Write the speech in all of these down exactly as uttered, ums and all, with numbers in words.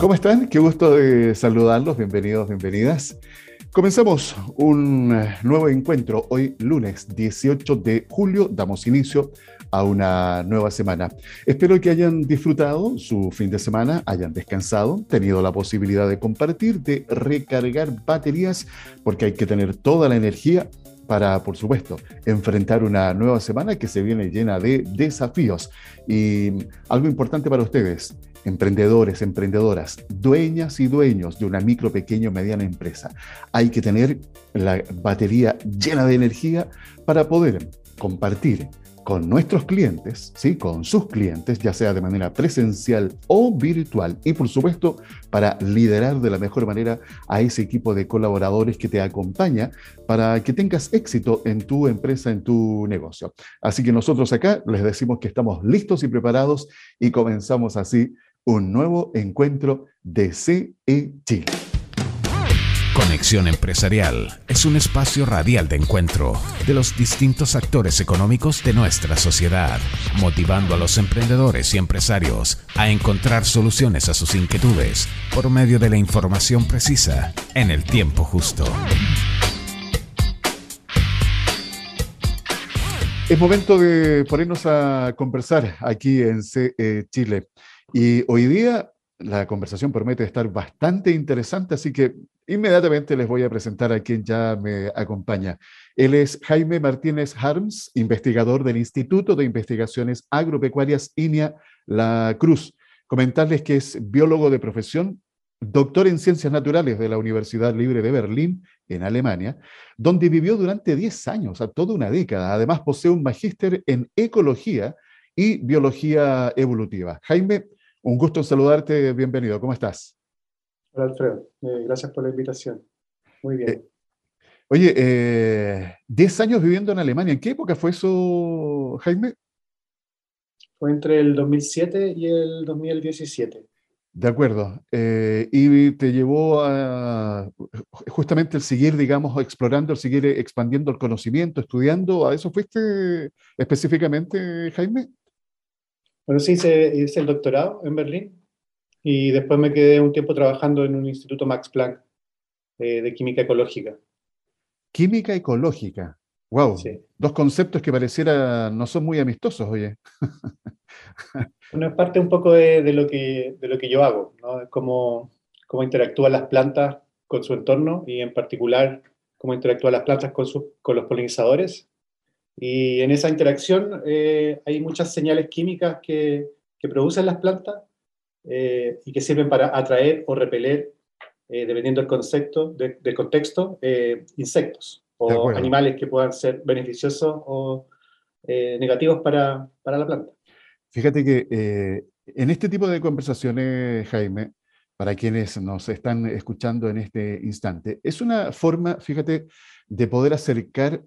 ¿Cómo están? Qué gusto de saludarlos. Bienvenidos, bienvenidas. Comenzamos un nuevo encuentro. Hoy, lunes dieciocho de julio, damos inicio a una nueva semana. Espero que hayan disfrutado su fin de semana, hayan descansado, tenido la posibilidad de compartir, de recargar baterías, porque hay que tener toda la energía para, por supuesto, enfrentar una nueva semana que se viene llena de desafíos. Y algo importante para ustedes, emprendedores, emprendedoras, dueñas y dueños de una micro, pequeña o mediana empresa. Hay que tener la batería llena de energía para poder compartir con nuestros clientes, ¿sí? Con sus clientes, ya sea de manera presencial o virtual, y por supuesto para liderar de la mejor manera a ese equipo de colaboradores que te acompaña para que tengas éxito en tu empresa, en tu negocio. Así que nosotros acá les decimos que estamos listos y preparados y comenzamos así un nuevo encuentro de C E Chile. Conexión Empresarial es un espacio radial de encuentro de los distintos actores económicos de nuestra sociedad, motivando a los emprendedores y empresarios a encontrar soluciones a sus inquietudes por medio de la información precisa en el tiempo justo. Es momento de ponernos a conversar aquí en C E Chile. Y hoy día la conversación promete estar bastante interesante, así que inmediatamente les voy a presentar a quien ya me acompaña. Él es Jaime Martínez Harms, investigador del Instituto de Investigaciones Agropecuarias INIA La Cruz. Comentarles que es biólogo de profesión, doctor en Ciencias Naturales de la Universidad Libre de Berlín, en Alemania, donde vivió durante diez años, o sea, toda una década. Además, posee un magíster en Ecología y Biología Evolutiva. Jaime, un gusto saludarte. Bienvenido. ¿Cómo estás? Hola Alfredo, eh, gracias por la invitación. Muy bien. Eh, oye, eh, diez años viviendo en Alemania, ¿en qué época fue eso, Jaime? Fue entre el dos mil siete y el dos mil diecisiete. De acuerdo. Eh, y te llevó a justamente el seguir, digamos, explorando, el seguir expandiendo el conocimiento, estudiando. ¿A eso fuiste específicamente, Jaime? Bueno, sí, hice, hice el doctorado en Berlín. Y después me quedé un tiempo trabajando en un instituto Max Planck eh, de química ecológica. Química ecológica, wow. Sí. Dos conceptos que pareciera no son muy amistosos, oye. Bueno, es parte un poco de, de, lo, que, de lo que yo hago, ¿no? Cómo, cómo interactúan las plantas con su entorno y en particular cómo interactúan las plantas con, sus, con los polinizadores. Y en esa interacción eh, hay muchas señales químicas que, que producen las plantas. Eh, y que sirven para atraer o repeler, eh, dependiendo del concepto, de, del contexto, eh, insectos o animales que puedan ser beneficiosos o eh, negativos para, para la planta. Fíjate que eh, en este tipo de conversaciones, Jaime, para quienes nos están escuchando en este instante, es una forma, fíjate, de poder acercar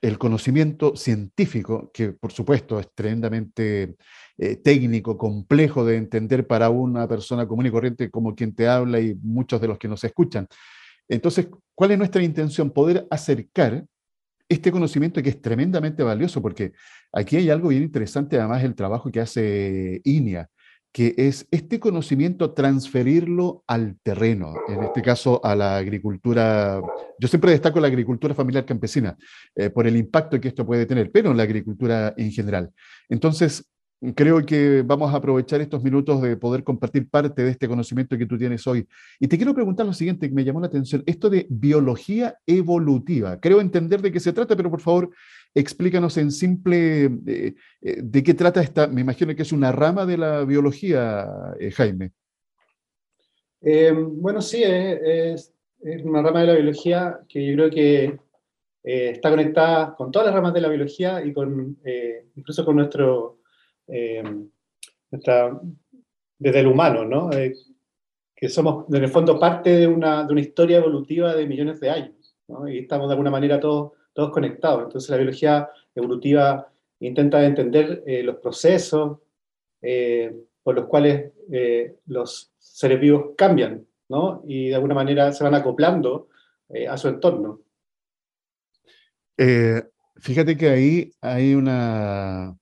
el conocimiento científico, que por supuesto es tremendamente eh, técnico, complejo de entender para una persona común y corriente como quien te habla y muchos de los que nos escuchan. Entonces, ¿cuál es nuestra intención? Poder acercar este conocimiento que es tremendamente valioso, porque aquí hay algo bien interesante, además el trabajo que hace INIA, que es este conocimiento transferirlo al terreno, en este caso a la agricultura. Yo siempre destaco la agricultura familiar campesina, eh, por el impacto que esto puede tener, pero en la agricultura en general. Entonces, creo que vamos a aprovechar estos minutos de poder compartir parte de este conocimiento que tú tienes hoy. Y te quiero preguntar lo siguiente, que me llamó la atención, esto de biología evolutiva. Creo entender de qué se trata, pero por favor, explícanos en simple eh, eh, de qué trata esta, me imagino que es una rama de la biología, eh, Jaime. Eh, bueno, sí, eh, es, es una rama de la biología que yo creo que eh, está conectada con todas las ramas de la biología y con, eh, incluso con nuestro, eh, nuestra, desde el humano, ¿no? Eh, que somos, en el fondo, parte de una, de una historia evolutiva de millones de años, ¿no? Y estamos de alguna manera todos todos conectados. Entonces la biología evolutiva intenta entender eh, los procesos eh, por los cuales eh, los seres vivos cambian, ¿no? Y de alguna manera se van acoplando eh, a su entorno. Eh, fíjate que ahí hay una,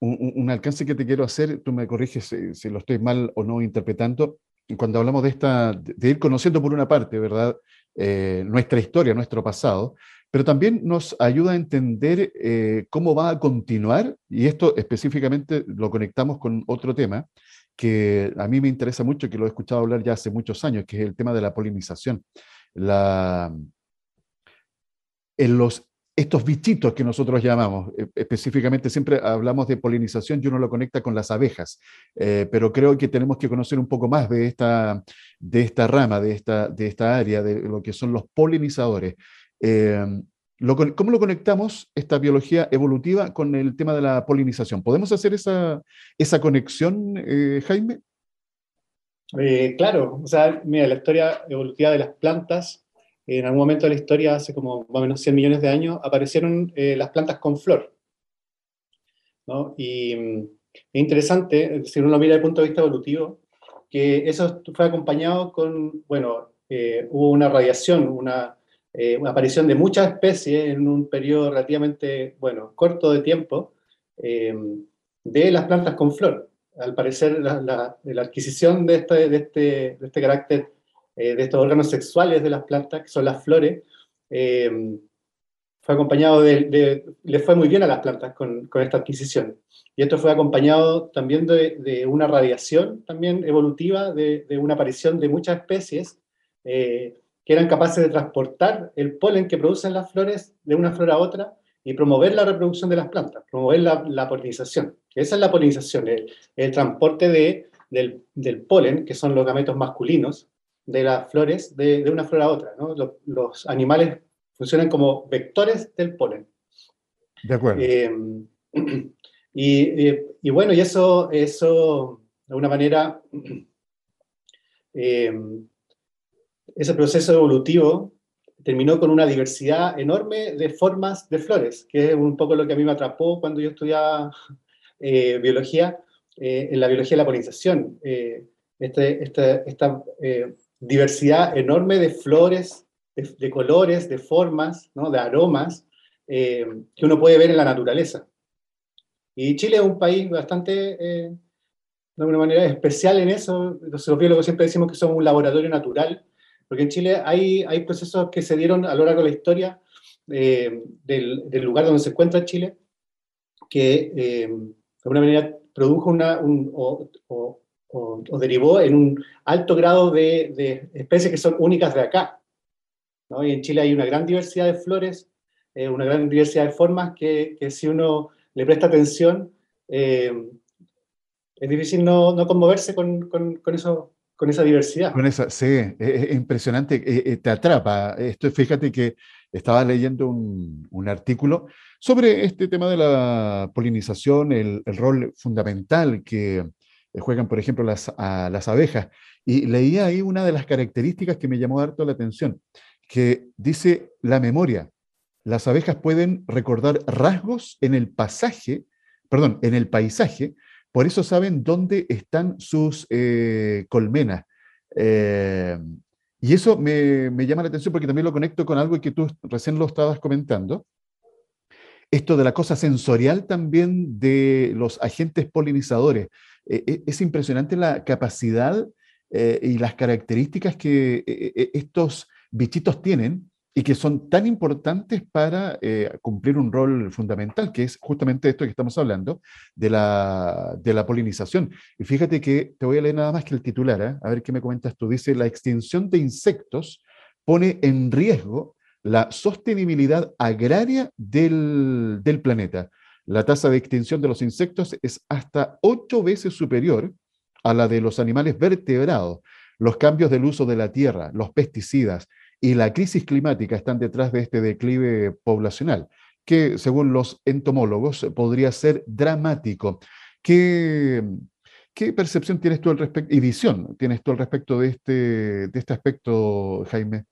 un, un alcance que te quiero hacer, tú me corriges si, si lo estoy mal o no interpretando, cuando hablamos de, esta, de ir conociendo por una parte, ¿verdad?, eh, nuestra historia, nuestro pasado, pero también nos ayuda a entender eh, cómo va a continuar, y esto específicamente lo conectamos con otro tema que a mí me interesa mucho, que lo he escuchado hablar ya hace muchos años, que es el tema de la polinización. La, en los, estos bichitos que nosotros llamamos, eh, específicamente siempre hablamos de polinización y uno lo conecta con las abejas, eh, pero creo que tenemos que conocer un poco más de esta, de esta rama, de esta, de esta área, de lo que son los polinizadores. Eh, lo, ¿Cómo lo conectamos, esta biología evolutiva, con el tema de la polinización? ¿Podemos hacer esa, esa conexión, eh, Jaime? Eh, claro, o sea, mira, la historia evolutiva de las plantas, eh, en algún momento de la historia, hace como más o menos cien millones de años, aparecieron eh, las plantas con flor, ¿no? Y es interesante, si uno lo mira desde el punto de vista evolutivo, que eso fue acompañado con, bueno, eh, hubo una radiación, una... Eh, una aparición de muchas especies en un periodo relativamente, bueno, corto de tiempo, eh, de las plantas con flor. Al parecer, la, la, la adquisición de este, de este, de este carácter, eh, de estos órganos sexuales de las plantas, que son las flores, eh, fue acompañado de, de, le fue muy bien a las plantas con, con esta adquisición. Y esto fue acompañado también de, de una radiación también evolutiva, de, de una aparición de muchas especies, eh, que eran capaces de transportar el polen que producen las flores de una flor a otra y promover la reproducción de las plantas, promover la, la polinización. Esa es la polinización, el, el transporte de, del, del polen, que son los gametos masculinos, de las flores de, de una flor a otra, ¿no? Los, los animales funcionan como vectores del polen. De acuerdo. Eh, y, y, y bueno, y eso, eso de alguna manera... Eh, Ese proceso evolutivo terminó con una diversidad enorme de formas de flores, que es un poco lo que a mí me atrapó cuando yo estudiaba eh, biología, eh, en la biología de la polinización. Eh, este, este, esta eh, diversidad enorme de flores, de, de colores, de formas, ¿no?, de aromas, eh, que uno puede ver en la naturaleza. Y Chile es un país bastante... Eh, de alguna manera especial en eso. Los biólogos siempre decimos que somos un laboratorio natural, porque en Chile hay, hay procesos que se dieron a lo largo de la historia eh, del, del lugar donde se encuentra Chile, que eh, de alguna manera produjo una, un, o, o, o, o derivó en un alto grado de, de especies que son únicas de acá, ¿no? Y en Chile hay una gran diversidad de flores, eh, una gran diversidad de formas que, que si uno le presta atención, eh, es difícil no, no conmoverse con, con, con eso. Con esa diversidad. Con esa, sí, es, es impresionante, eh, te atrapa. Esto, fíjate que estaba leyendo un, un artículo sobre este tema de la polinización, el, el rol fundamental que juegan, por ejemplo, las, a, las abejas, y leía ahí una de las características que me llamó harto la atención, que dice la memoria. Las abejas pueden recordar rasgos en el pasaje, perdón, en el paisaje. Por eso saben dónde están sus eh, colmenas. Eh, y eso me, me llama la atención porque también lo conecto con algo que tú recién lo estabas comentando. Esto de la cosa sensorial también de los agentes polinizadores. Eh, es impresionante la capacidad eh, y las características que eh, estos bichitos tienen y que son tan importantes para eh, cumplir un rol fundamental, que es justamente esto que estamos hablando, de la, de la polinización. Y fíjate que, te voy a leer nada más que el titular, ¿eh? A ver qué me comentas tú, dice, la extinción de insectos pone en riesgo la sostenibilidad agraria del, del planeta. La tasa de extinción de los insectos es hasta ocho veces superior a la de los animales vertebrados. Los cambios del uso de la tierra, los pesticidas, y la crisis climática están detrás de este declive poblacional, que según los entomólogos podría ser dramático. ¿Qué, qué percepción tienes tú al respecto, y visión tienes tú al respecto de este, de este aspecto, Jaime?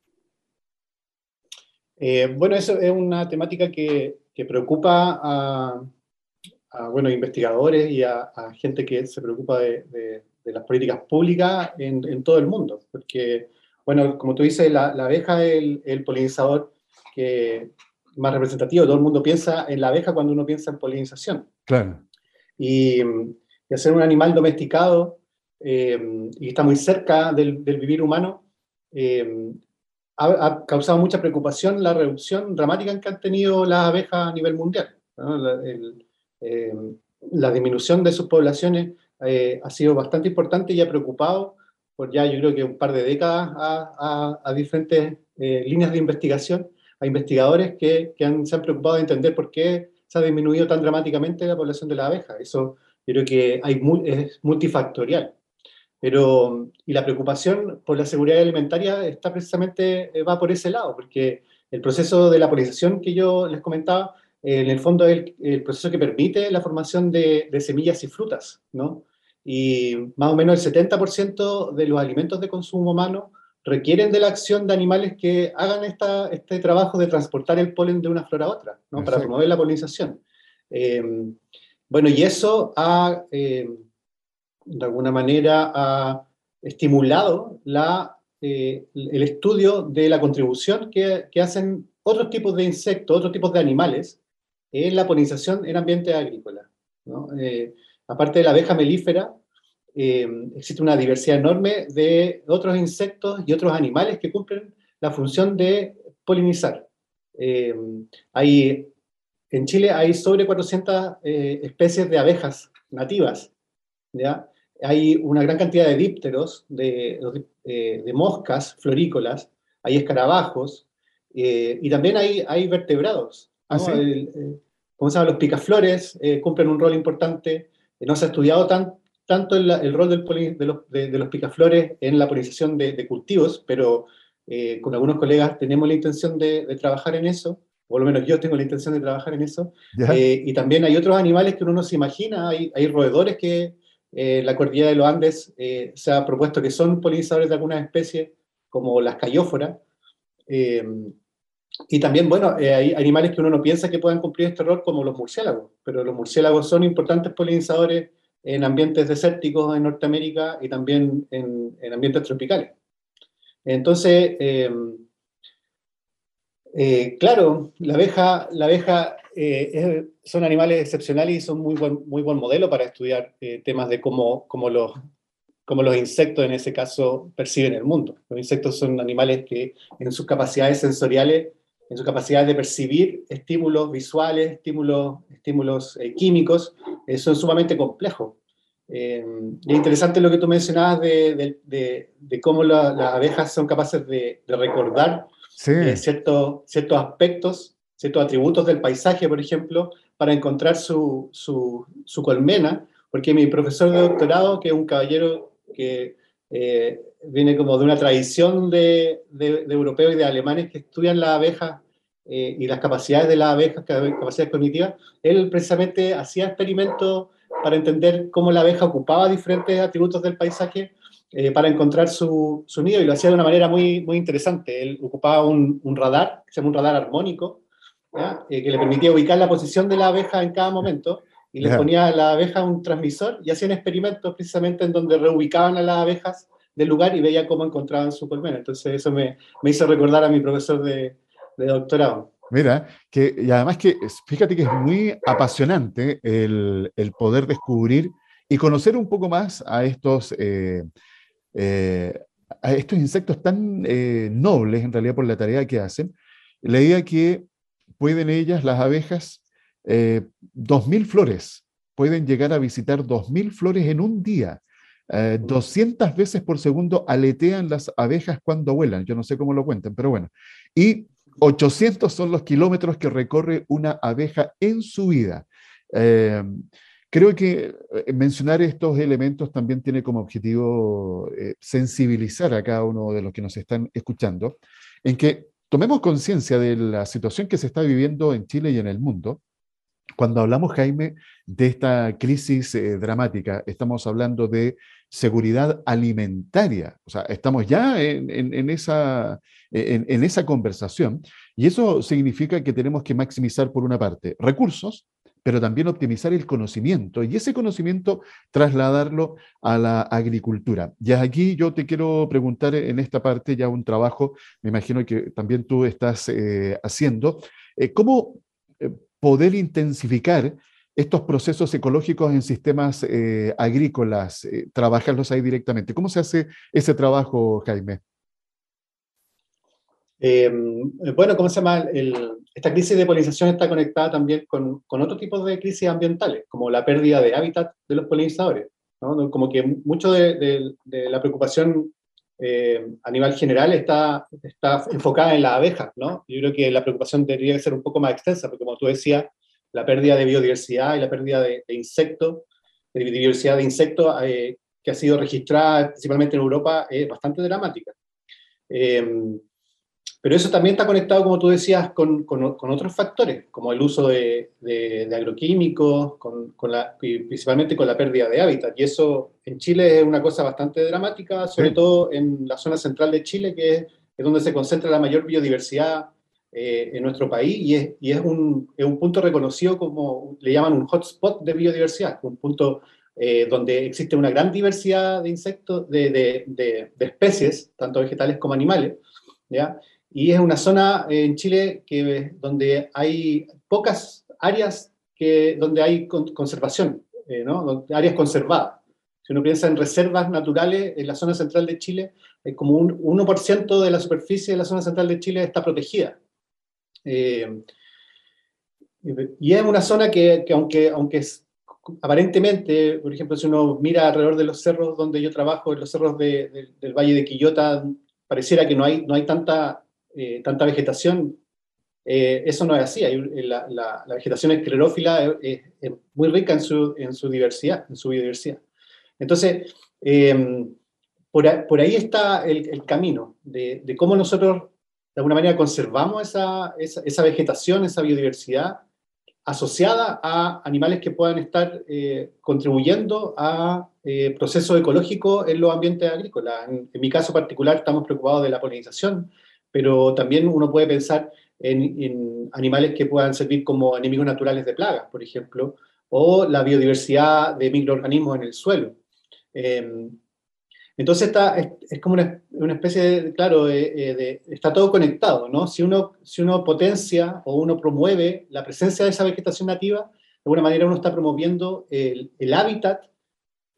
Eh, bueno, eso es una temática que, que preocupa a, a bueno, investigadores y a, a gente que se preocupa de, de, de las políticas públicas en, en todo el mundo, porque... Bueno, como tú dices, la, la abeja es el, el polinizador que más representativo. Todo el mundo piensa en la abeja cuando uno piensa en polinización. Claro. Y, y hacer un animal domesticado, eh, y está muy cerca del, del vivir humano, eh, ha, ha causado mucha preocupación la reducción dramática en que han tenido las abejas a nivel mundial, ¿no? La, el, eh, la disminución de sus poblaciones eh, ha sido bastante importante y ha preocupado por ya, yo creo que un par de décadas, a, a, a diferentes eh, líneas de investigación, a investigadores que, que han, se han preocupado de entender por qué se ha disminuido tan dramáticamente la población de la abeja. Eso yo creo que hay, es multifactorial. Pero, y la preocupación por la seguridad alimentaria está precisamente, va por ese lado, porque el proceso de la polinización que yo les comentaba, en el fondo es el, el proceso que permite la formación de, de semillas y frutas, ¿no? Y más o menos el setenta por ciento de los alimentos de consumo humano requieren de la acción de animales que hagan esta, este trabajo de transportar el polen de una flor a otra, ¿no? Para promover la polinización. Eh, bueno, y eso ha, eh, de alguna manera, ha estimulado la, eh, el estudio de la contribución que, que hacen otros tipos de insectos, otros tipos de animales, en la polinización en ambientes agrícolas, ¿no? Eh, aparte de la abeja melífera, Eh, existe una diversidad enorme de otros insectos y otros animales que cumplen la función de polinizar. Eh, hay, en Chile hay sobre cuatrocientas eh, especies de abejas nativas, ¿ya? Hay una gran cantidad de dípteros, de, de, de moscas florícolas, hay escarabajos, eh, y también hay, hay vertebrados, ¿no? ¿Ah, sí? el, el, ¿Cómo se llama? Los picaflores eh, cumplen un rol importante. No se ha estudiado tan tanto el, el rol del poli, de, los, de, de los picaflores en la polinización de, de cultivos, pero eh, con algunos colegas tenemos la intención de, de trabajar en eso, o por lo menos yo tengo la intención de trabajar en eso, eh, y también hay otros animales que uno no se imagina, hay, hay roedores que eh, la Cordillera de los Andes eh, se ha propuesto que son polinizadores de algunas especies, como las cayóforas, eh, y también, bueno, eh, hay animales que uno no piensa que puedan cumplir este rol, como los murciélagos, pero los murciélagos son importantes polinizadores en ambientes desérticos en Norteamérica y también en, en ambientes tropicales. Entonces, eh, eh, claro, la abeja, la abeja eh, es, son animales excepcionales y son muy buen, muy buen modelo para estudiar eh, temas de cómo, cómo, los, cómo los insectos, en ese caso, perciben el mundo. Los insectos son animales que en sus capacidades sensoriales, en su capacidad de percibir estímulos visuales, estímulos, estímulos eh, químicos, eh, son sumamente complejos. Eh, es interesante lo que tú mencionabas de, de, de, de cómo la, las abejas son capaces de, de recordar sí. eh, ciertos, ciertos aspectos, ciertos atributos del paisaje, por ejemplo, para encontrar su, su, su colmena, porque mi profesor de doctorado, que es un caballero que Eh, viene como de una tradición de, de, de europeos y de alemanes que estudian las abejas eh, y las capacidades de las abejas, capacidades cognitivas, él precisamente hacía experimentos para entender cómo la abeja ocupaba diferentes atributos del paisaje eh, para encontrar su, su nido, y lo hacía de una manera muy, muy interesante. Él ocupaba un, un radar, que se llama un radar armónico, eh, que le permitía ubicar la posición de la abeja en cada momento, y les ponía a la abeja un transmisor y hacían experimentos precisamente en donde reubicaban a las abejas del lugar y veía cómo encontraban su colmena. Entonces eso me, me hizo recordar a mi profesor de, de doctorado. Mira, que, y además que fíjate que es muy apasionante el, el poder descubrir y conocer un poco más a estos, eh, eh, a estos insectos tan eh, nobles en realidad por la tarea que hacen. La idea que pueden ellas, las abejas, Eh, dos mil flores, pueden llegar a visitar dos mil flores en un día, eh, doscientas veces por segundo aletean las abejas cuando vuelan, yo no sé cómo lo cuentan, pero bueno, y ochocientos son los kilómetros que recorre una abeja en su vida. Eh, creo que mencionar estos elementos también tiene como objetivo eh, sensibilizar a cada uno de los que nos están escuchando, en que tomemos conciencia de la situación que se está viviendo en Chile y en el mundo. Cuando hablamos, Jaime, de esta crisis eh, dramática, estamos hablando de seguridad alimentaria. O sea, estamos ya en, en, en, esa, en, en esa conversación. Y eso significa que tenemos que maximizar, por una parte, recursos, pero también optimizar el conocimiento. Y ese conocimiento, trasladarlo a la agricultura. Y aquí yo te quiero preguntar en esta parte ya un trabajo, me imagino que también tú estás eh, haciendo, Eh, ¿Cómo poder intensificar estos procesos ecológicos en sistemas eh, agrícolas? Eh, ¿Trabajarlos ahí directamente? ¿Cómo se hace ese trabajo, Jaime? Eh, bueno, ¿cómo se llama? El, esta crisis de polinización está conectada también con, con otros tipos de crisis ambientales, como la pérdida de hábitat de los polinizadores, ¿no? Como que mucho de, de, de la preocupación eh, a nivel general está, está enfocada en las abejas, ¿no? Yo creo que la preocupación debería ser un poco más extensa, porque como tú decías, la pérdida de biodiversidad y la pérdida de, de insectos, de biodiversidad de insectos eh, que ha sido registrada principalmente en Europa, es eh, bastante dramática. Eh, Pero eso también está conectado, como tú decías, con, con, con otros factores, como el uso de, de, de agroquímicos, con, con la, principalmente con la pérdida de hábitat. Y eso en Chile es una cosa bastante dramática, sobre sí. todo en la zona central de Chile, que es, es donde se concentra la mayor biodiversidad eh, en nuestro país, y es, y es, un, es un punto reconocido como, le llaman un hotspot de biodiversidad, un punto eh, donde existe una gran diversidad de insectos, de, de, de, de especies, tanto vegetales como animales, ¿ya? Y es una zona eh, en Chile que, donde hay pocas áreas que, donde hay con, conservación, eh, ¿no? Áreas conservadas. Si uno piensa en reservas naturales, en la zona central de Chile, eh, como un uno por ciento de la superficie de la zona central de Chile está protegida. Eh, y es una zona que, que aunque, aunque es, aparentemente, por ejemplo, si uno mira alrededor de los cerros donde yo trabajo, en los cerros de, de, del Valle de Quillota, pareciera que no hay, no hay tanta... Eh, tanta vegetación, eh, eso no es así. Hay, la, la, la vegetación esclerófila es, es muy rica en su, en su diversidad, en su biodiversidad. Entonces, eh, por, por ahí está el, el camino de, de cómo nosotros, de alguna manera, conservamos esa, esa, esa vegetación, esa biodiversidad, asociada a animales que puedan estar eh, contribuyendo a eh, procesos ecológicos en los ambientes agrícolas. En, en mi caso particular, estamos preocupados de la polinización, pero también uno puede pensar en, en animales que puedan servir como enemigos naturales de plagas, por ejemplo, o la biodiversidad de microorganismos en el suelo. Eh, entonces está, es, es como una, una especie, de, claro, de, de, está todo conectado, ¿no? Si uno, si uno potencia o uno promueve la presencia de esa vegetación nativa, de alguna manera uno está promoviendo el, el hábitat,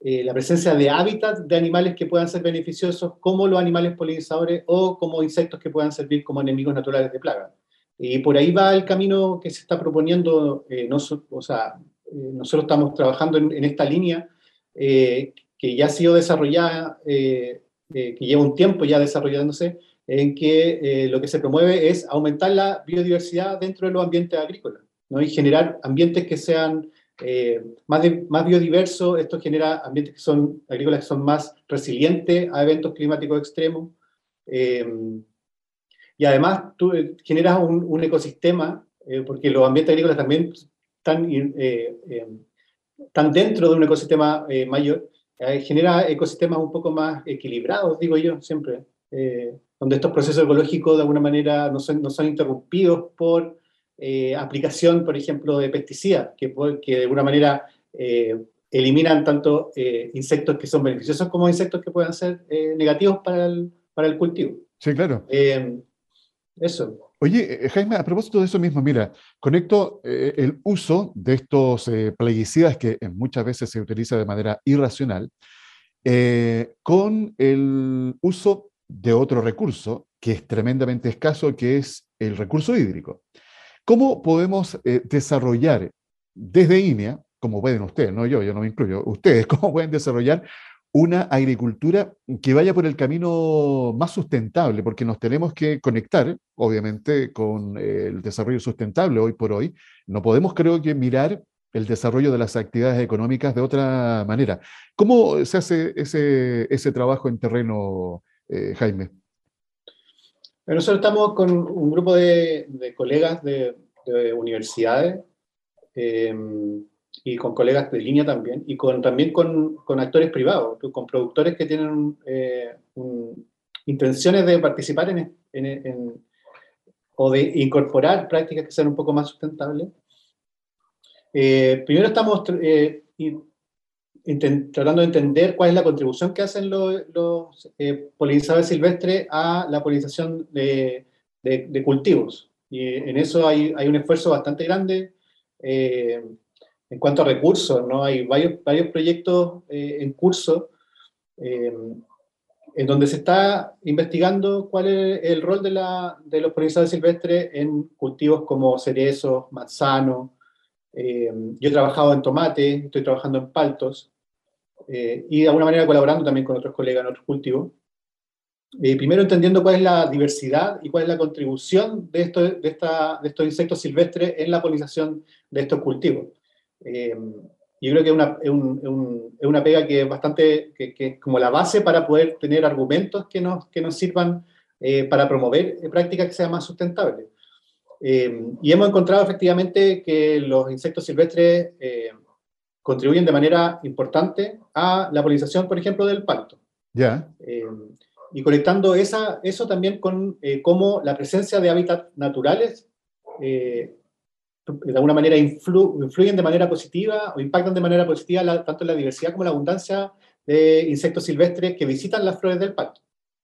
Eh, la presencia de hábitats de animales que puedan ser beneficiosos, como los animales polinizadores o como insectos que puedan servir como enemigos naturales de plaga. Y por ahí va el camino que se está proponiendo, eh, no, o sea, eh, nosotros estamos trabajando en, en esta línea eh, que ya ha sido desarrollada, eh, eh, que lleva un tiempo ya desarrollándose, en que eh, lo que se promueve es aumentar la biodiversidad dentro de los ambientes agrícolas, ¿no? Y generar ambientes que sean... Eh, más, de, más biodiverso. Esto genera ambientes que son agrícolas que son más resilientes a eventos climáticos extremos, eh, y además tú eh, generas un, un ecosistema, eh, porque los ambientes agrícolas también están, eh, eh, están dentro de un ecosistema eh, mayor, eh, genera ecosistemas un poco más equilibrados, digo yo siempre, eh, donde estos procesos ecológicos de alguna manera no son, no son interrumpidos por Eh, aplicación, por ejemplo, de pesticidas, que, que de alguna manera eh, eliminan tanto eh, insectos que son beneficiosos como insectos que puedan ser eh, negativos para el, para el cultivo. Sí, claro. Eh, eso. Oye, Jaime, a propósito de eso mismo, mira, conecto eh, el uso de estos eh, plaguicidas que muchas veces se utiliza de manera irracional eh, con el uso de otro recurso que es tremendamente escaso, que es el recurso hídrico. ¿Cómo podemos eh, desarrollar desde INIA, como pueden ustedes, no yo, yo no me incluyo, ustedes, cómo pueden desarrollar una agricultura que vaya por el camino más sustentable? Porque nos tenemos que conectar, obviamente, con eh, el desarrollo sustentable hoy por hoy. No podemos, creo que, mirar el desarrollo de las actividades económicas de otra manera. ¿Cómo se hace ese, ese trabajo en terreno, eh, Jaime? Nosotros estamos con un grupo de, de colegas de, de universidades eh, y con colegas de línea también, y con, también con, con actores privados, con productores que tienen eh, un, intenciones de participar en, en, en, o de incorporar prácticas que sean un poco más sustentables. Eh, primero estamos eh, Intent, tratando de entender cuál es la contribución que hacen los, los eh, polinizadores silvestres a la polinización de, de, de cultivos, Y en eso hay, hay un esfuerzo bastante grande eh, en cuanto a recursos, ¿no? Hay varios, varios proyectos eh, en curso eh, en donde se está investigando cuál es el rol de, la, de los polinizadores silvestres en cultivos como cerezos, manzano. Eh, yo he trabajado en tomate, estoy trabajando en paltos, eh, y de alguna manera colaborando también con otros colegas en otros cultivos. Eh, primero entendiendo cuál es la diversidad y cuál es la contribución de, esto, de, esta, de estos insectos silvestres en la polinización de estos cultivos. Eh, yo creo que es una, es un, un, es una pega que es bastante, que, que es como la base para poder tener argumentos que nos, que nos sirvan eh, para promover prácticas que sean más sustentables. Eh, y hemos encontrado efectivamente que los insectos silvestres eh, contribuyen de manera importante a la polinización, por ejemplo, del palto. Ya. Yeah. Eh, Y conectando esa, eso también con eh, cómo la presencia de hábitats naturales eh, de alguna manera influ, influyen de manera positiva o impactan de manera positiva la, tanto en la diversidad como en la abundancia de insectos silvestres que visitan las flores del palto.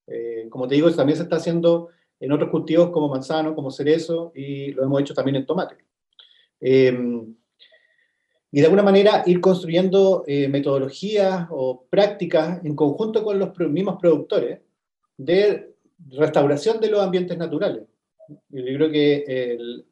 Eh, como te digo, eso también se está haciendo en otros cultivos como manzano, como cerezo, y lo hemos hecho también en tomate. Eh, Y de alguna manera ir construyendo eh, metodologías o prácticas en conjunto con los mismos productores de restauración de los ambientes naturales. Yo creo que el,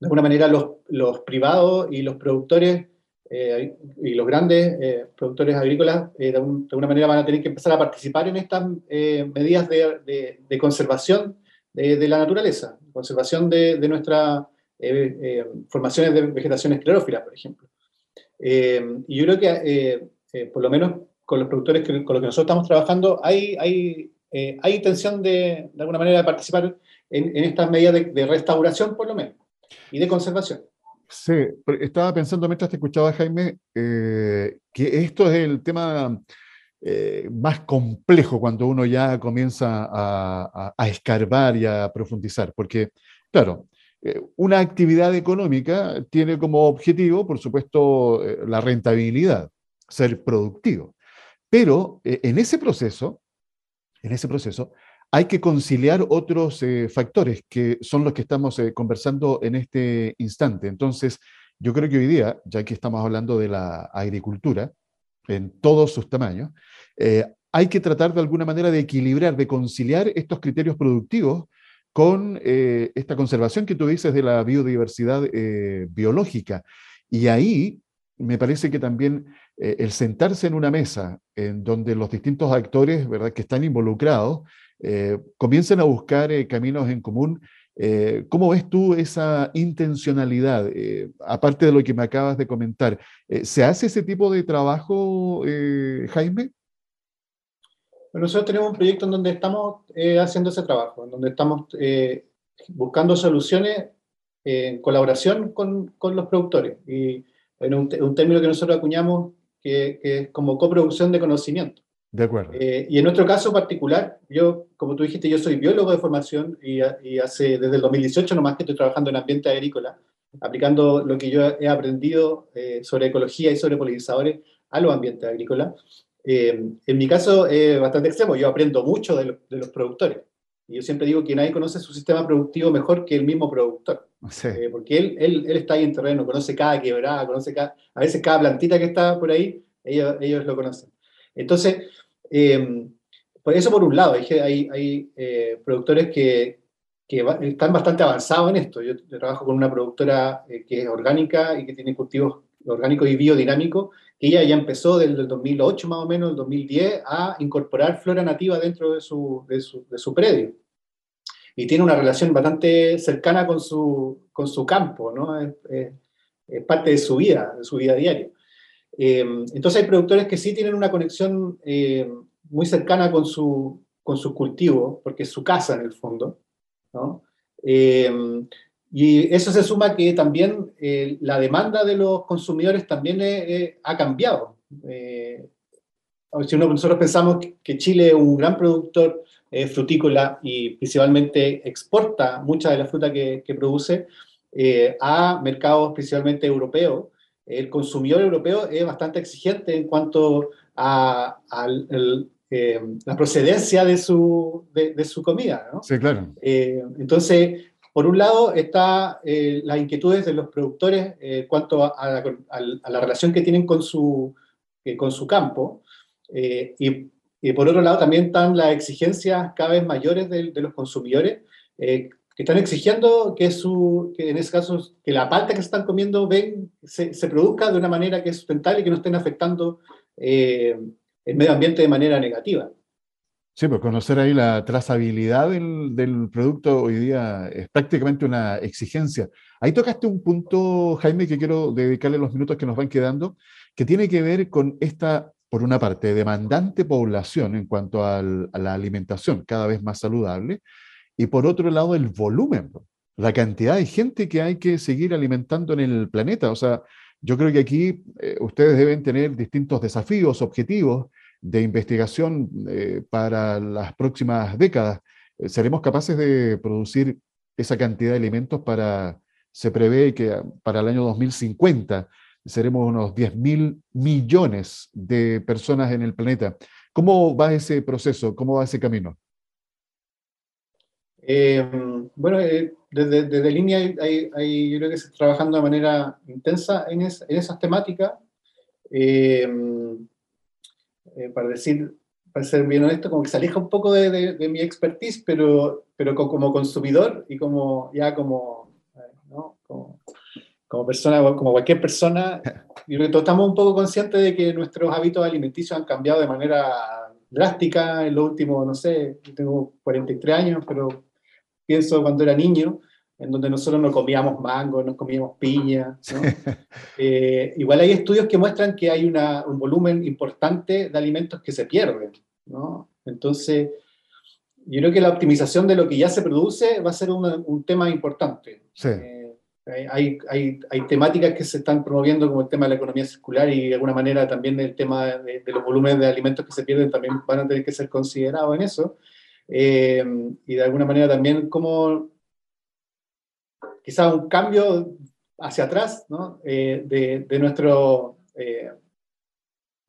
de alguna manera los, los privados y los productores eh, y los grandes eh, productores agrícolas eh, de, un, de alguna manera van a tener que empezar a participar en estas eh, medidas de, de, de conservación de, de la naturaleza, conservación de, de nuestra eh, eh, formaciones de vegetación esclerófila, por ejemplo. Eh, y yo creo que eh, eh, por lo menos con los productores que, con los que nosotros estamos trabajando, hay, hay, eh, hay intención de, de alguna manera de participar en, en estas medidas de, de restauración, por lo menos, y de conservación. Sí, estaba pensando mientras te escuchaba, Jaime, eh, que esto es el tema eh, más complejo cuando uno ya comienza a, a, a escarbar y a profundizar, porque, claro, una actividad económica tiene como objetivo, por supuesto, la rentabilidad, ser productivo. Pero en ese proceso, en ese proceso hay que conciliar otros eh, factores que son los que estamos eh, conversando en este instante. Entonces, yo creo que hoy día, ya que estamos hablando de la agricultura en todos sus tamaños, eh, hay que tratar de alguna manera de equilibrar, de conciliar estos criterios productivos con eh, esta conservación que tú dices de la biodiversidad eh, biológica. Y ahí me parece que también eh, el sentarse en una mesa en donde los distintos actores, ¿verdad?, que están involucrados eh, comiencen a buscar eh, caminos en común. Eh, ¿Cómo ves tú esa intencionalidad? Eh, aparte de lo que me acabas de comentar, eh, ¿se hace ese tipo de trabajo, eh, Jaime? Nosotros tenemos un proyecto en donde estamos eh, haciendo ese trabajo, en donde estamos eh, buscando soluciones eh, en colaboración con, con los productores. Y en un, un término que nosotros acuñamos, que, que es como coproducción de conocimiento. De acuerdo. Eh, y en nuestro caso particular, yo, como tú dijiste, yo soy biólogo de formación y, y hace desde el dos mil dieciocho nomás que estoy trabajando en ambiente agrícola, aplicando lo que yo he aprendido eh, sobre ecología y sobre polinizadores a los ambientes agrícolas. Eh, en mi caso es eh, bastante extremo, yo aprendo mucho de, lo, de los productores. Y yo siempre digo que nadie conoce su sistema productivo mejor que el mismo productor. Sí. Eh, porque él, él, él está ahí en terreno, conoce cada quebrada, conoce cada, a veces cada plantita que está por ahí, ellos, ellos lo conocen. Entonces, eh, por eso por un lado, hay, hay, hay eh, productores que, que va, están bastante avanzados en esto. Yo trabajo con una productora eh, que es orgánica y que tiene cultivos orgánicos y biodinámicos, que ella ya empezó desde el dos mil ocho más o menos, el dos mil diez, a incorporar flora nativa dentro de su, de su, de su predio. Y tiene una relación bastante cercana con su, con su campo, ¿no? Es, es, es parte de su vida, de su vida diaria. Eh, entonces hay productores que sí tienen una conexión eh, muy cercana con su, con su cultivo, porque es su casa en el fondo, ¿no? Eh, Y eso se suma que también eh, la demanda de los consumidores también eh, ha cambiado. Eh, si uno, nosotros pensamos que, que Chile es un gran productor eh, frutícola y principalmente exporta mucha de la fruta que, que produce eh, a mercados principalmente europeos. El consumidor europeo es bastante exigente en cuanto a, a el, eh, la procedencia de su, de, de su comida, ¿no? Sí, claro. Eh, entonces, por un lado, están eh, las inquietudes de los productores en eh, cuanto a, a, la, a la relación que tienen con su, eh, con su campo, eh, y, y por otro lado también están las exigencias cada vez mayores de, de los consumidores, eh, que están exigiendo que, su, que en ese caso, que la palta que se están comiendo ven, se, se produzca de una manera que es sustentable y que no estén afectando eh, el medio ambiente de manera negativa. Sí, pues conocer ahí la trazabilidad del, del producto hoy día es prácticamente una exigencia. Ahí tocaste un punto, Jaime, que quiero dedicarle los minutos que nos van quedando, que tiene que ver con esta, por una parte, demandante población en cuanto al, a la alimentación cada vez más saludable, y por otro lado el volumen, la cantidad de gente que hay que seguir alimentando en el planeta. O sea, yo creo que aquí eh, ustedes deben tener distintos desafíos, objetivos de investigación eh, para las próximas décadas. ¿Seremos capaces de producir esa cantidad de alimentos para, se prevé que para el año dos mil cincuenta seremos unos diez mil millones de personas en el planeta? ¿Cómo va ese proceso? ¿Cómo va ese camino? Eh, bueno, eh, desde, desde INIA hay, hay, yo creo que se está trabajando de manera intensa en, es, en esas temáticas. Eh, eh, para decir, para ser bien honesto, como que se aleja un poco de, de, de mi expertise, pero, pero como consumidor y como ya como, ¿no? como, como persona, como cualquier persona, yo creo que todos estamos un poco conscientes de que nuestros hábitos alimenticios han cambiado de manera drástica en los últimos, no sé, yo tengo cuarenta y tres años, pero pienso cuando era niño, en donde nosotros no comíamos mango, no comíamos piña, ¿no? Eh, igual hay estudios que muestran que hay una, un volumen importante de alimentos que se pierden, ¿no? Entonces, yo creo que la optimización de lo que ya se produce va a ser una, un tema importante. Sí. Eh, hay, hay, hay temáticas que se están promoviendo como el tema de la economía circular y de alguna manera también el tema de, de los volúmenes de alimentos que se pierden también van a tener que ser considerados en eso. Eh, y de alguna manera también como quizás un cambio hacia atrás, ¿no? eh, de, de, nuestro, eh, de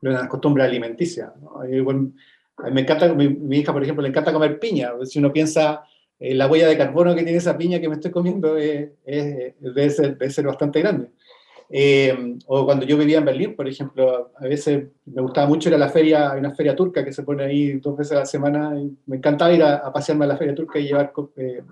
nuestra costumbre alimenticia, ¿no? Y bueno, a mí me encanta, mi, mi hija por ejemplo le encanta comer piña. Si uno piensa eh, la huella de carbono que tiene esa piña que me estoy comiendo es, es, debe, ser, debe ser bastante grande. Eh, o cuando yo vivía en Berlín, por ejemplo, a veces me gustaba mucho ir a la feria, una feria turca que se pone ahí dos veces a la semana, y me encantaba ir a, a pasearme a la feria turca y llevar eh,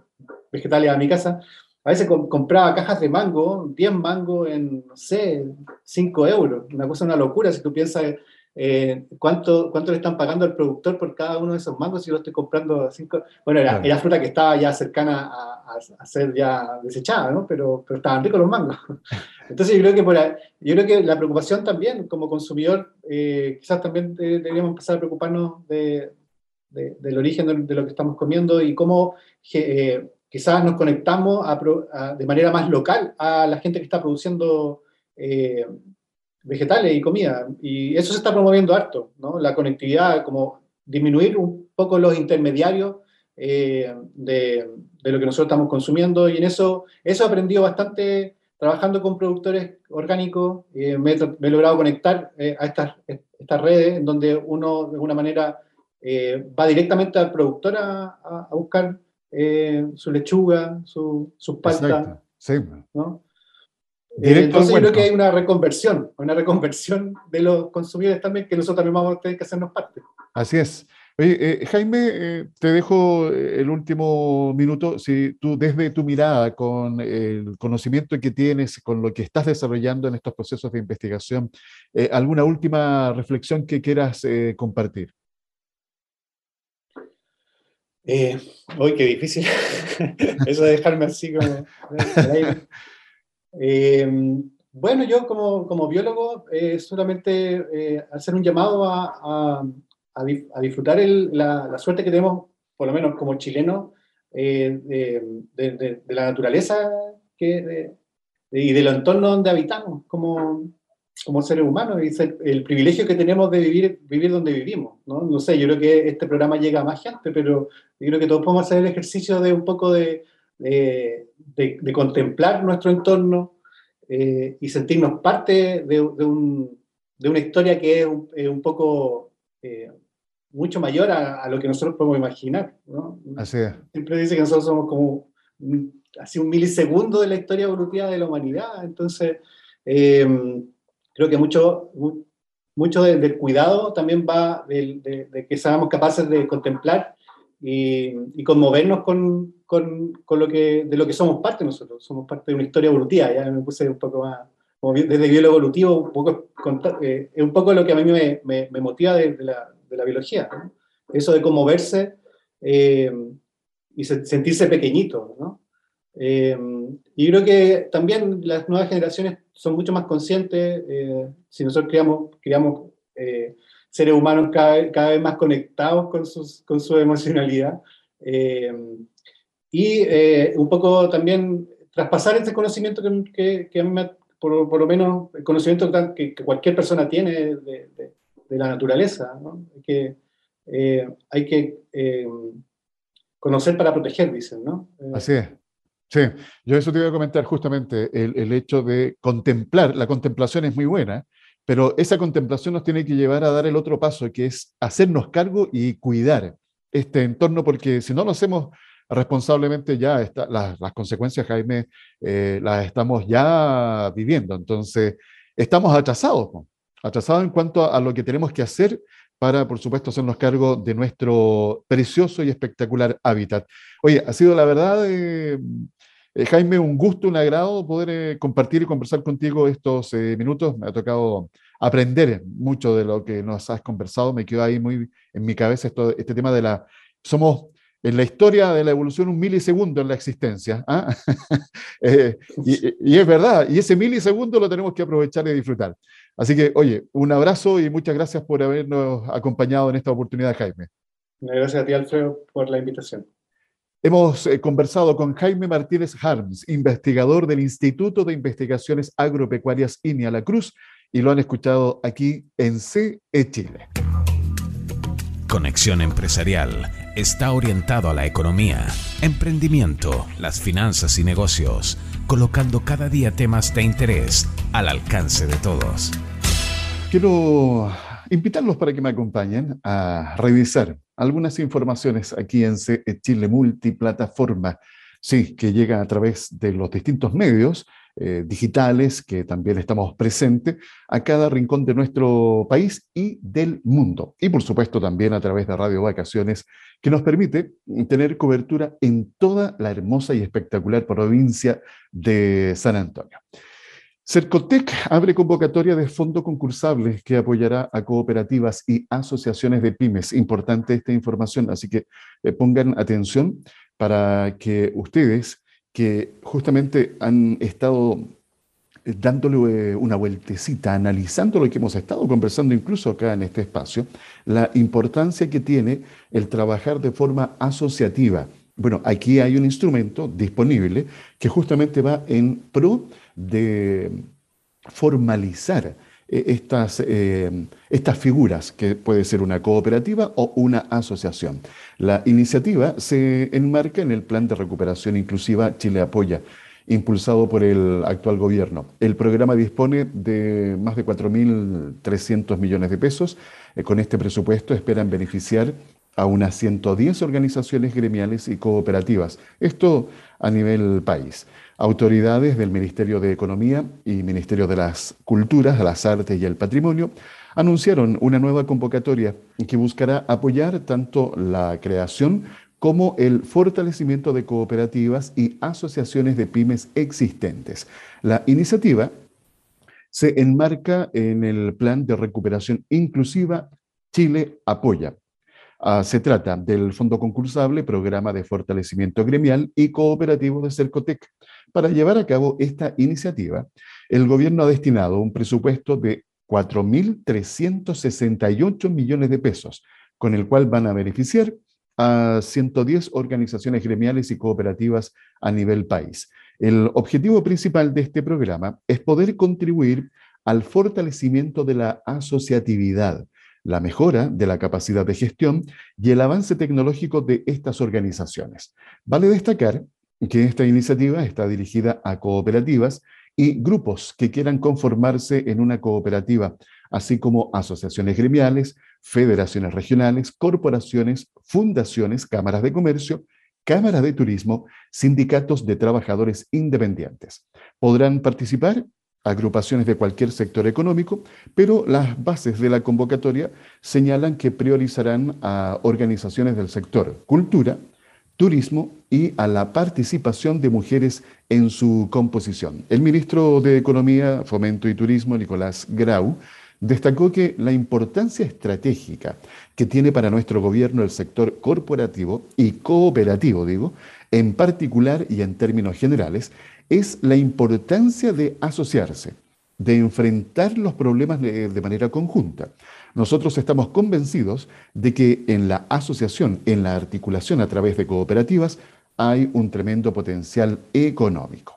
vegetales a mi casa. A veces comp- compraba cajas de mango, diez mangos en, no sé, cinco euros, una cosa, una locura, si tú piensas eh, cuánto, cuánto le están pagando al productor por cada uno de esos mangos si yo estoy comprando cinco. Bueno, era, era fruta que estaba ya cercana a a ser ya desechada, ¿no? Pero, pero estaban ricos los mangos. Entonces yo creo que, por ahí, yo creo que la preocupación también, como consumidor, eh, quizás también de, deberíamos empezar a preocuparnos de, de, del origen de, de lo que estamos comiendo y cómo eh, quizás nos conectamos a, a, de manera más local a la gente que está produciendo eh, vegetales y comida. Y eso se está promoviendo harto, ¿no? La conectividad, como disminuir un poco los intermediarios eh, de... de lo que nosotros estamos consumiendo, y en eso, eso he aprendido bastante trabajando con productores orgánicos. eh, me, me he logrado conectar eh, a estas, estas redes, en donde uno de alguna manera eh, va directamente al productor a, a buscar eh, su lechuga, su, su palta. Sí. ¿No? Eh, entonces yo creo que hay una reconversión, una reconversión de los consumidores también, que nosotros también vamos a tener que hacernos parte. Así es. Oye, eh, Jaime, eh, te dejo el último minuto. Si tú, desde tu mirada, con el conocimiento que tienes, con lo que estás desarrollando en estos procesos de investigación, eh, ¿alguna última reflexión que quieras eh, compartir? Eh, uy, qué difícil. Eso de dejarme así como... eh, bueno, yo como, como biólogo, eh, solamente eh, hacer un llamado a... a a disfrutar el, la, la suerte que tenemos, por lo menos como chilenos, eh, de, de, de, de la naturaleza que, de, de, y del entorno donde habitamos como, como seres humanos, y ser, el privilegio que tenemos de vivir, vivir donde vivimos, ¿no? No sé, yo creo que este programa llega a más gente, pero yo creo que todos podemos hacer el ejercicio de un poco de, de, de, de contemplar nuestro entorno eh, y sentirnos parte de, de, un, de una historia que es un, eh, un poco... Eh, mucho mayor a, a lo que nosotros podemos imaginar, ¿no? Así es. Siempre dice que nosotros somos como así un milisegundo de la historia evolutiva de la humanidad, entonces eh, creo que mucho, mucho del de cuidado también va de, de, de que seamos capaces de contemplar y, y conmovernos con, con, con lo que, de lo que somos parte nosotros, somos parte de una historia evolutiva, ya me puse un poco más... Como desde biólogo evolutivo, un poco, eh, es un poco lo que a mí me, me, me motiva de, de, la, de la biología, ¿no? Eso de conmoverse eh, y se, sentirse pequeñito, ¿no? Eh, y creo que también las nuevas generaciones son mucho más conscientes, eh, si nosotros creamos, creamos eh, seres humanos cada, cada vez más conectados con, sus, con su emocionalidad, eh, y eh, un poco también traspasar ese conocimiento que, que, que a mí me ha... Por, por lo menos el conocimiento que, que cualquier persona tiene de, de, de la naturaleza, ¿no? Que, eh, hay que eh, conocer para proteger, dicen, ¿no? Eh, Así es. Sí, yo eso te iba a comentar justamente, el, el hecho de contemplar. La contemplación es muy buena, pero esa contemplación nos tiene que llevar a dar el otro paso, que es hacernos cargo y cuidar este entorno, porque si no lo hacemos responsablemente ya está, las, las consecuencias, Jaime, eh, las estamos ya viviendo. Entonces, estamos atrasados, ¿no? Atrasados en cuanto a, a lo que tenemos que hacer para, por supuesto, hacernos cargo de nuestro precioso y espectacular hábitat. Oye, ha sido la verdad, eh, eh, Jaime, un gusto, un agrado poder eh, compartir y conversar contigo estos eh, minutos. Me ha tocado aprender mucho de lo que nos has conversado. Me quedó ahí muy en mi cabeza esto, este tema de la... Somos... en la historia de la evolución, un milisegundo en la existencia, ¿ah? eh, y, y es verdad, y ese milisegundo lo tenemos que aprovechar y disfrutar. Así que, oye, un abrazo y muchas gracias por habernos acompañado en esta oportunidad, Jaime. Gracias a ti, Alfredo, por la invitación. Hemos eh, conversado con Jaime Martínez Harms, investigador del Instituto de Investigaciones Agropecuarias INIA La Cruz, y lo han escuchado aquí en C E Chile. Conexión Empresarial está orientado a la economía, emprendimiento, las finanzas y negocios, colocando cada día temas de interés al alcance de todos. Quiero invitarlos para que me acompañen a revisar algunas informaciones aquí en C E Chile Multiplataforma, sí, que llega a través de los distintos medios Eh, digitales, que también estamos presentes a cada rincón de nuestro país y del mundo. Y por supuesto también a través de Radio Vacaciones, que nos permite tener cobertura en toda la hermosa y espectacular provincia de San Antonio. CERCOTEC abre convocatoria de fondo concursable que apoyará a cooperativas y asociaciones de pymes. Importante esta información, así que eh, pongan atención para que ustedes que justamente han estado dándole una vueltecita, analizando lo que hemos estado conversando incluso acá en este espacio, la importancia que tiene el trabajar de forma asociativa. Bueno, aquí hay un instrumento disponible que justamente va en pro de formalizar Estas, eh, estas figuras, que puede ser una cooperativa o una asociación. La iniciativa se enmarca en el Plan de Recuperación Inclusiva Chile Apoya, impulsado por el actual gobierno. El programa dispone de más de cuatro mil trescientos millones de pesos. Con este presupuesto esperan beneficiar a unas ciento diez organizaciones gremiales y cooperativas. Esto a nivel país. Autoridades del Ministerio de Economía y Ministerio de las Culturas, las Artes y el Patrimonio anunciaron una nueva convocatoria que buscará apoyar tanto la creación como el fortalecimiento de cooperativas y asociaciones de pymes existentes. La iniciativa se enmarca en el Plan de Recuperación Inclusiva Chile Apoya. Uh, se trata del Fondo Concursable, Programa de Fortalecimiento Gremial y Cooperativo de Sercotec. Para llevar a cabo esta iniciativa, el gobierno ha destinado un presupuesto de cuatro mil trescientos sesenta y ocho millones de pesos, con el cual van a beneficiar a ciento diez organizaciones gremiales y cooperativas a nivel país. El objetivo principal de este programa es poder contribuir al fortalecimiento de la asociatividad, la mejora de la capacidad de gestión y el avance tecnológico de estas organizaciones. Vale destacar que esta iniciativa está dirigida a cooperativas y grupos que quieran conformarse en una cooperativa, así como asociaciones gremiales, federaciones regionales, corporaciones, fundaciones, cámaras de comercio, cámaras de turismo, sindicatos de trabajadores independientes. Podrán participar agrupaciones de cualquier sector económico, pero las bases de la convocatoria señalan que priorizarán a organizaciones del sector cultura, turismo y a la participación de mujeres en su composición. El ministro de Economía, Fomento y Turismo, Nicolás Grau, destacó que la importancia estratégica que tiene para nuestro gobierno el sector corporativo y cooperativo, digo, en particular y en términos generales, es la importancia de asociarse, de enfrentar los problemas de, de manera conjunta. Nosotros estamos convencidos de que en la asociación, en la articulación a través de cooperativas, hay un tremendo potencial económico.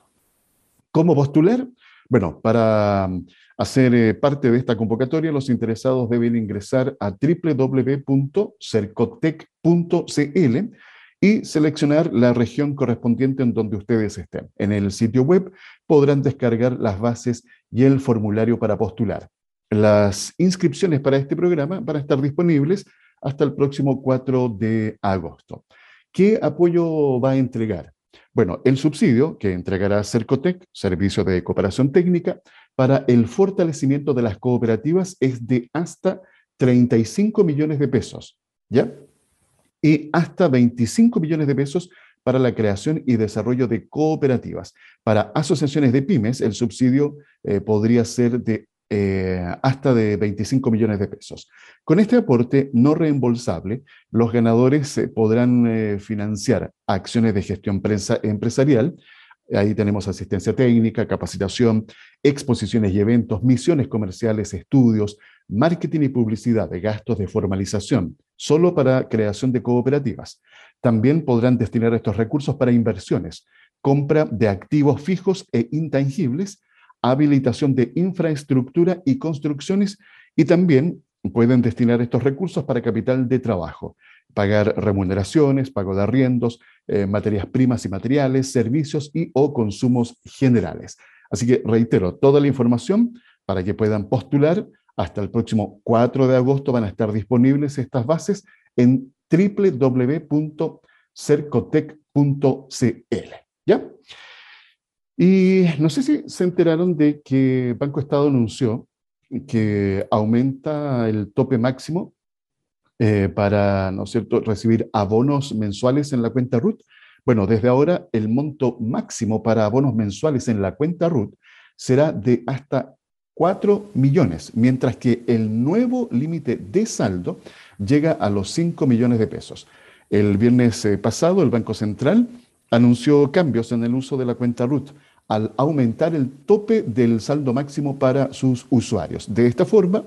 ¿Cómo postular? Bueno, para hacer parte de esta convocatoria, los interesados deben ingresar a doble u doble u doble u punto cercotec punto c l y seleccionar la región correspondiente en donde ustedes estén. En el sitio web podrán descargar las bases y el formulario para postular. Las inscripciones para este programa van a estar disponibles hasta el próximo cuatro de agosto. ¿Qué apoyo va a entregar? Bueno, el subsidio que entregará CERCOTEC, Servicio de Cooperación Técnica, para el fortalecimiento de las cooperativas es de hasta treinta y cinco millones de pesos, ¿ya? Y hasta veinticinco millones de pesos para la creación y desarrollo de cooperativas. Para asociaciones de pymes, el subsidio eh, podría ser de Eh, hasta de veinticinco millones de pesos. Con este aporte no reembolsable, los ganadores eh, podrán eh, financiar acciones de gestión prensa empresarial. Ahí tenemos asistencia técnica, capacitación, exposiciones y eventos, misiones comerciales, estudios, marketing y publicidad, de gastos de formalización, solo para creación de cooperativas. También podrán destinar estos recursos para inversiones, compra de activos fijos e intangibles, habilitación de infraestructura y construcciones, y también pueden destinar estos recursos para capital de trabajo, pagar remuneraciones, pago de arriendos, eh, materias primas y materiales, servicios y o consumos generales. Así que reitero, toda la información para que puedan postular hasta el próximo cuatro de agosto van a estar disponibles estas bases en doble u doble u doble u punto cercotec punto c l. ¿Ya? Y no sé si se enteraron de que Banco Estado anunció que aumenta el tope máximo eh, para, ¿no es cierto?, recibir abonos mensuales en la cuenta RUT. Bueno, desde ahora el monto máximo para abonos mensuales en la cuenta RUT será de hasta cuatro millones, mientras que el nuevo límite de saldo llega a los cinco millones de pesos. El viernes pasado el Banco Central anunció cambios en el uso de la cuenta RUT al aumentar el tope del saldo máximo para sus usuarios. De esta forma,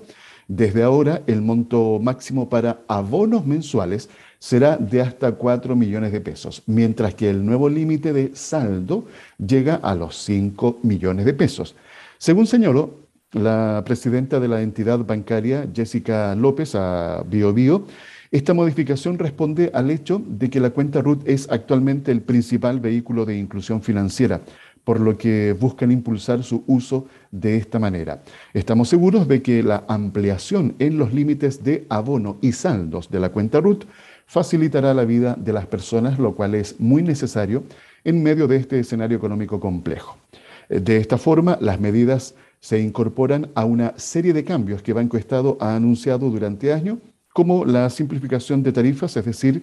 desde ahora, el monto máximo para abonos mensuales será de hasta cuatro millones de pesos, mientras que el nuevo límite de saldo llega a los cinco millones de pesos. Según señaló la presidenta de la entidad bancaria, Jessica López, a BioBio, esta modificación responde al hecho de que la cuenta RUT es actualmente el principal vehículo de inclusión financiera, por lo que buscan impulsar su uso de esta manera. Estamos seguros de que la ampliación en los límites de abono y saldos de la cuenta RUT facilitará la vida de las personas, lo cual es muy necesario en medio de este escenario económico complejo. De esta forma, las medidas se incorporan a una serie de cambios que Banco Estado ha anunciado durante años, como la simplificación de tarifas, es decir,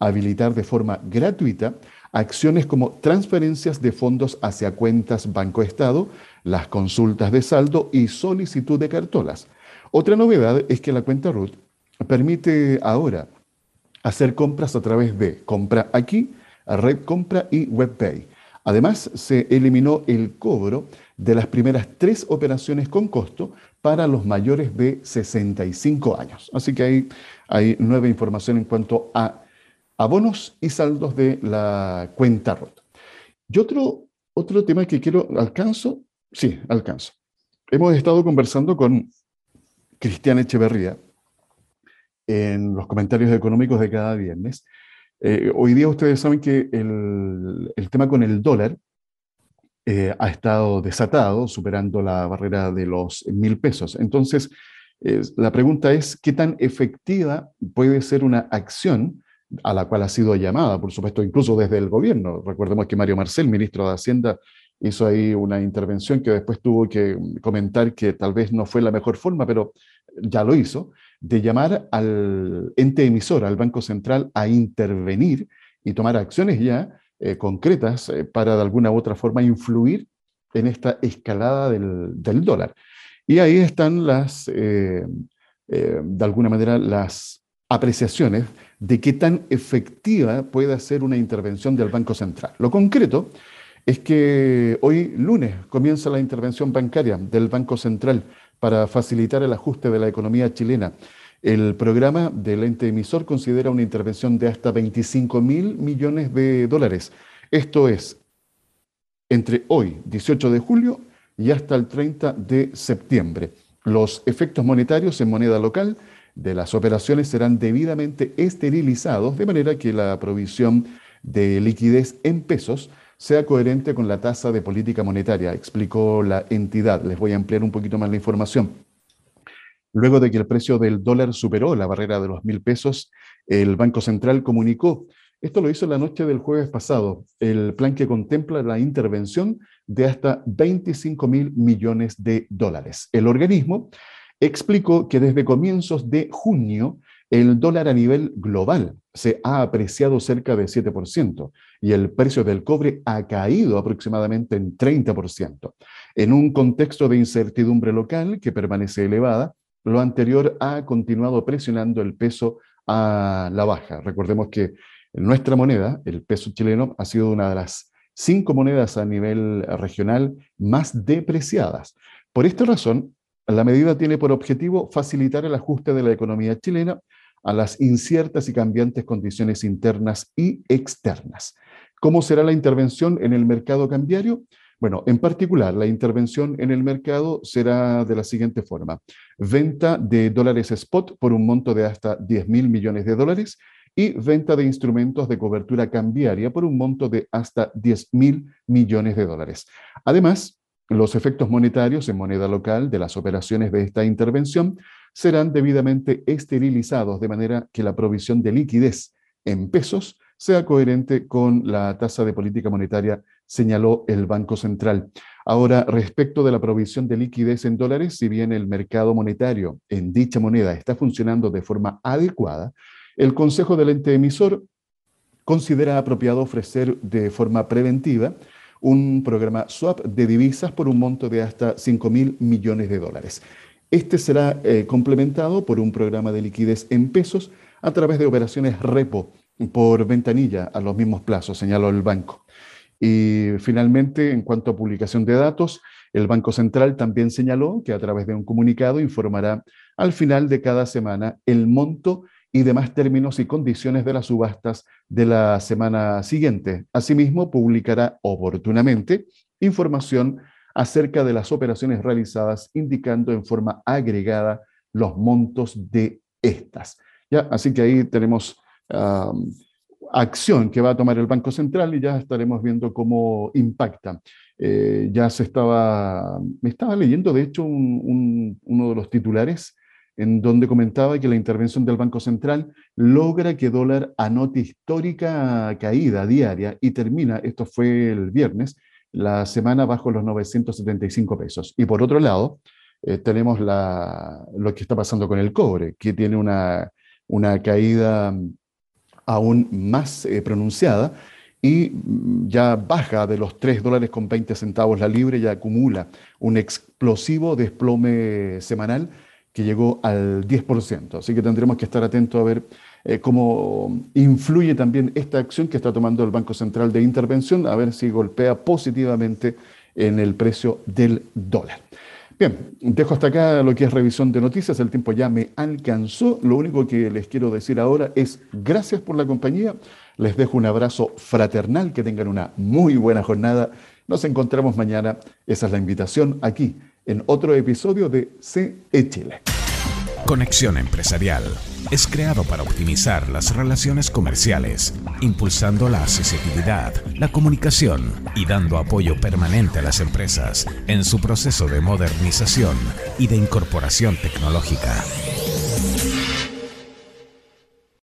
habilitar de forma gratuita acciones como transferencias de fondos hacia cuentas Banco Estado, las consultas de saldo y solicitud de cartolas. Otra novedad es que la cuenta RUT permite ahora hacer compras a través de Compra Aquí, Red Compra y WebPay. Además, se eliminó el cobro de las primeras tres operaciones con costo para los mayores de sesenta y cinco años. Así que hay, hay nueva información en cuanto a abonos y saldos de la cuenta RUT. Y otro, otro tema que quiero, ¿alcanzo? Sí, alcanzo. Hemos estado conversando con Cristian Echeverría en los comentarios económicos de cada viernes. Eh, hoy día ustedes saben que el, el tema con el dólar eh, ha estado desatado, superando la barrera de los mil pesos. Entonces, eh, la pregunta es, ¿qué tan efectiva puede ser una acción a la cual ha sido llamada, por supuesto, incluso desde el gobierno? Recordemos que Mario Marcel, ministro de Hacienda, hizo ahí una intervención que después tuvo que comentar que tal vez no fue la mejor forma, pero ya lo hizo, de llamar al ente emisor, al Banco Central, a intervenir y tomar acciones ya eh, concretas eh, para de alguna u otra forma influir en esta escalada del, del dólar. Y ahí están las, eh, eh, de alguna manera, las apreciaciones de qué tan efectiva puede ser una intervención del Banco Central. Lo concreto es que hoy lunes comienza la intervención bancaria del Banco Central para facilitar el ajuste de la economía chilena. El programa del ente emisor considera una intervención de hasta veinticinco mil millones de dólares. Esto es entre hoy, dieciocho de julio, y hasta el treinta de septiembre. Los efectos monetarios en moneda local de las operaciones serán debidamente esterilizados, de manera que la provisión de liquidez en pesos sea coherente con la tasa de política monetaria, explicó la entidad. Les voy a ampliar un poquito más la información. Luego de que el precio del dólar superó la barrera de los mil pesos, el Banco Central comunicó, esto lo hizo la noche del jueves pasado, el plan que contempla la intervención de hasta veinticinco mil millones de dólares. El organismo explicó que desde comienzos de junio, el dólar a nivel global se ha apreciado cerca de siete por ciento y el precio del cobre ha caído aproximadamente en treinta por ciento. En un contexto de incertidumbre local que permanece elevada, lo anterior ha continuado presionando el peso a la baja. Recordemos que nuestra moneda, el peso chileno, ha sido una de las cinco monedas a nivel regional más depreciadas. Por esta razón, la medida tiene por objetivo facilitar el ajuste de la economía chilena a las inciertas y cambiantes condiciones internas y externas. ¿Cómo será la intervención en el mercado cambiario? Bueno, en particular, la intervención en el mercado será de la siguiente forma. Venta de dólares spot por un monto de hasta diez mil millones de dólares y venta de instrumentos de cobertura cambiaria por un monto de hasta diez mil millones de dólares. Además, los efectos monetarios en moneda local de las operaciones de esta intervención serán debidamente esterilizados de manera que la provisión de liquidez en pesos sea coherente con la tasa de política monetaria, señaló el Banco Central. Ahora, respecto de la provisión de liquidez en dólares, si bien el mercado monetario en dicha moneda está funcionando de forma adecuada, el Consejo del Ente Emisor considera apropiado ofrecer de forma preventiva un programa swap de divisas por un monto de hasta cinco mil millones de dólares. Este será eh, complementado por un programa de liquidez en pesos a través de operaciones repo por ventanilla a los mismos plazos, señaló el banco. Y finalmente, en cuanto a publicación de datos, el Banco Central también señaló que a través de un comunicado informará al final de cada semana el monto y demás términos y condiciones de las subastas de la semana siguiente. Asimismo, publicará oportunamente información acerca de las operaciones realizadas, indicando en forma agregada los montos de estas. ¿Ya? Así que ahí tenemos um, acción que va a tomar el Banco Central y ya estaremos viendo cómo impacta. Eh, ya se estaba, me estaba leyendo, de hecho, un, un, uno de los titulares en donde comentaba que la intervención del Banco Central logra que dólar anote histórica caída diaria y termina, esto fue el viernes, la semana bajo los novecientos setenta y cinco pesos. Y por otro lado, eh, tenemos la, lo que está pasando con el cobre, que tiene una, una caída aún más eh, pronunciada y ya baja de los tres dólares con veinte centavos la libra, ya acumula un explosivo desplome semanal que llegó al diez por ciento. Así que tendremos que estar atentos a ver eh, cómo influye también esta acción que está tomando el Banco Central de Intervención, a ver si golpea positivamente en el precio del dólar. Bien, dejo hasta acá lo que es revisión de noticias. El tiempo ya me alcanzó. Lo único que les quiero decir ahora es gracias por la compañía. Les dejo un abrazo fraternal. Que tengan una muy buena jornada. Nos encontramos mañana. Esa es la invitación aquí en otro episodio de C E Chile. Conexión Empresarial es creado para optimizar las relaciones comerciales, impulsando la accesibilidad, la comunicación y dando apoyo permanente a las empresas en su proceso de modernización y de incorporación tecnológica.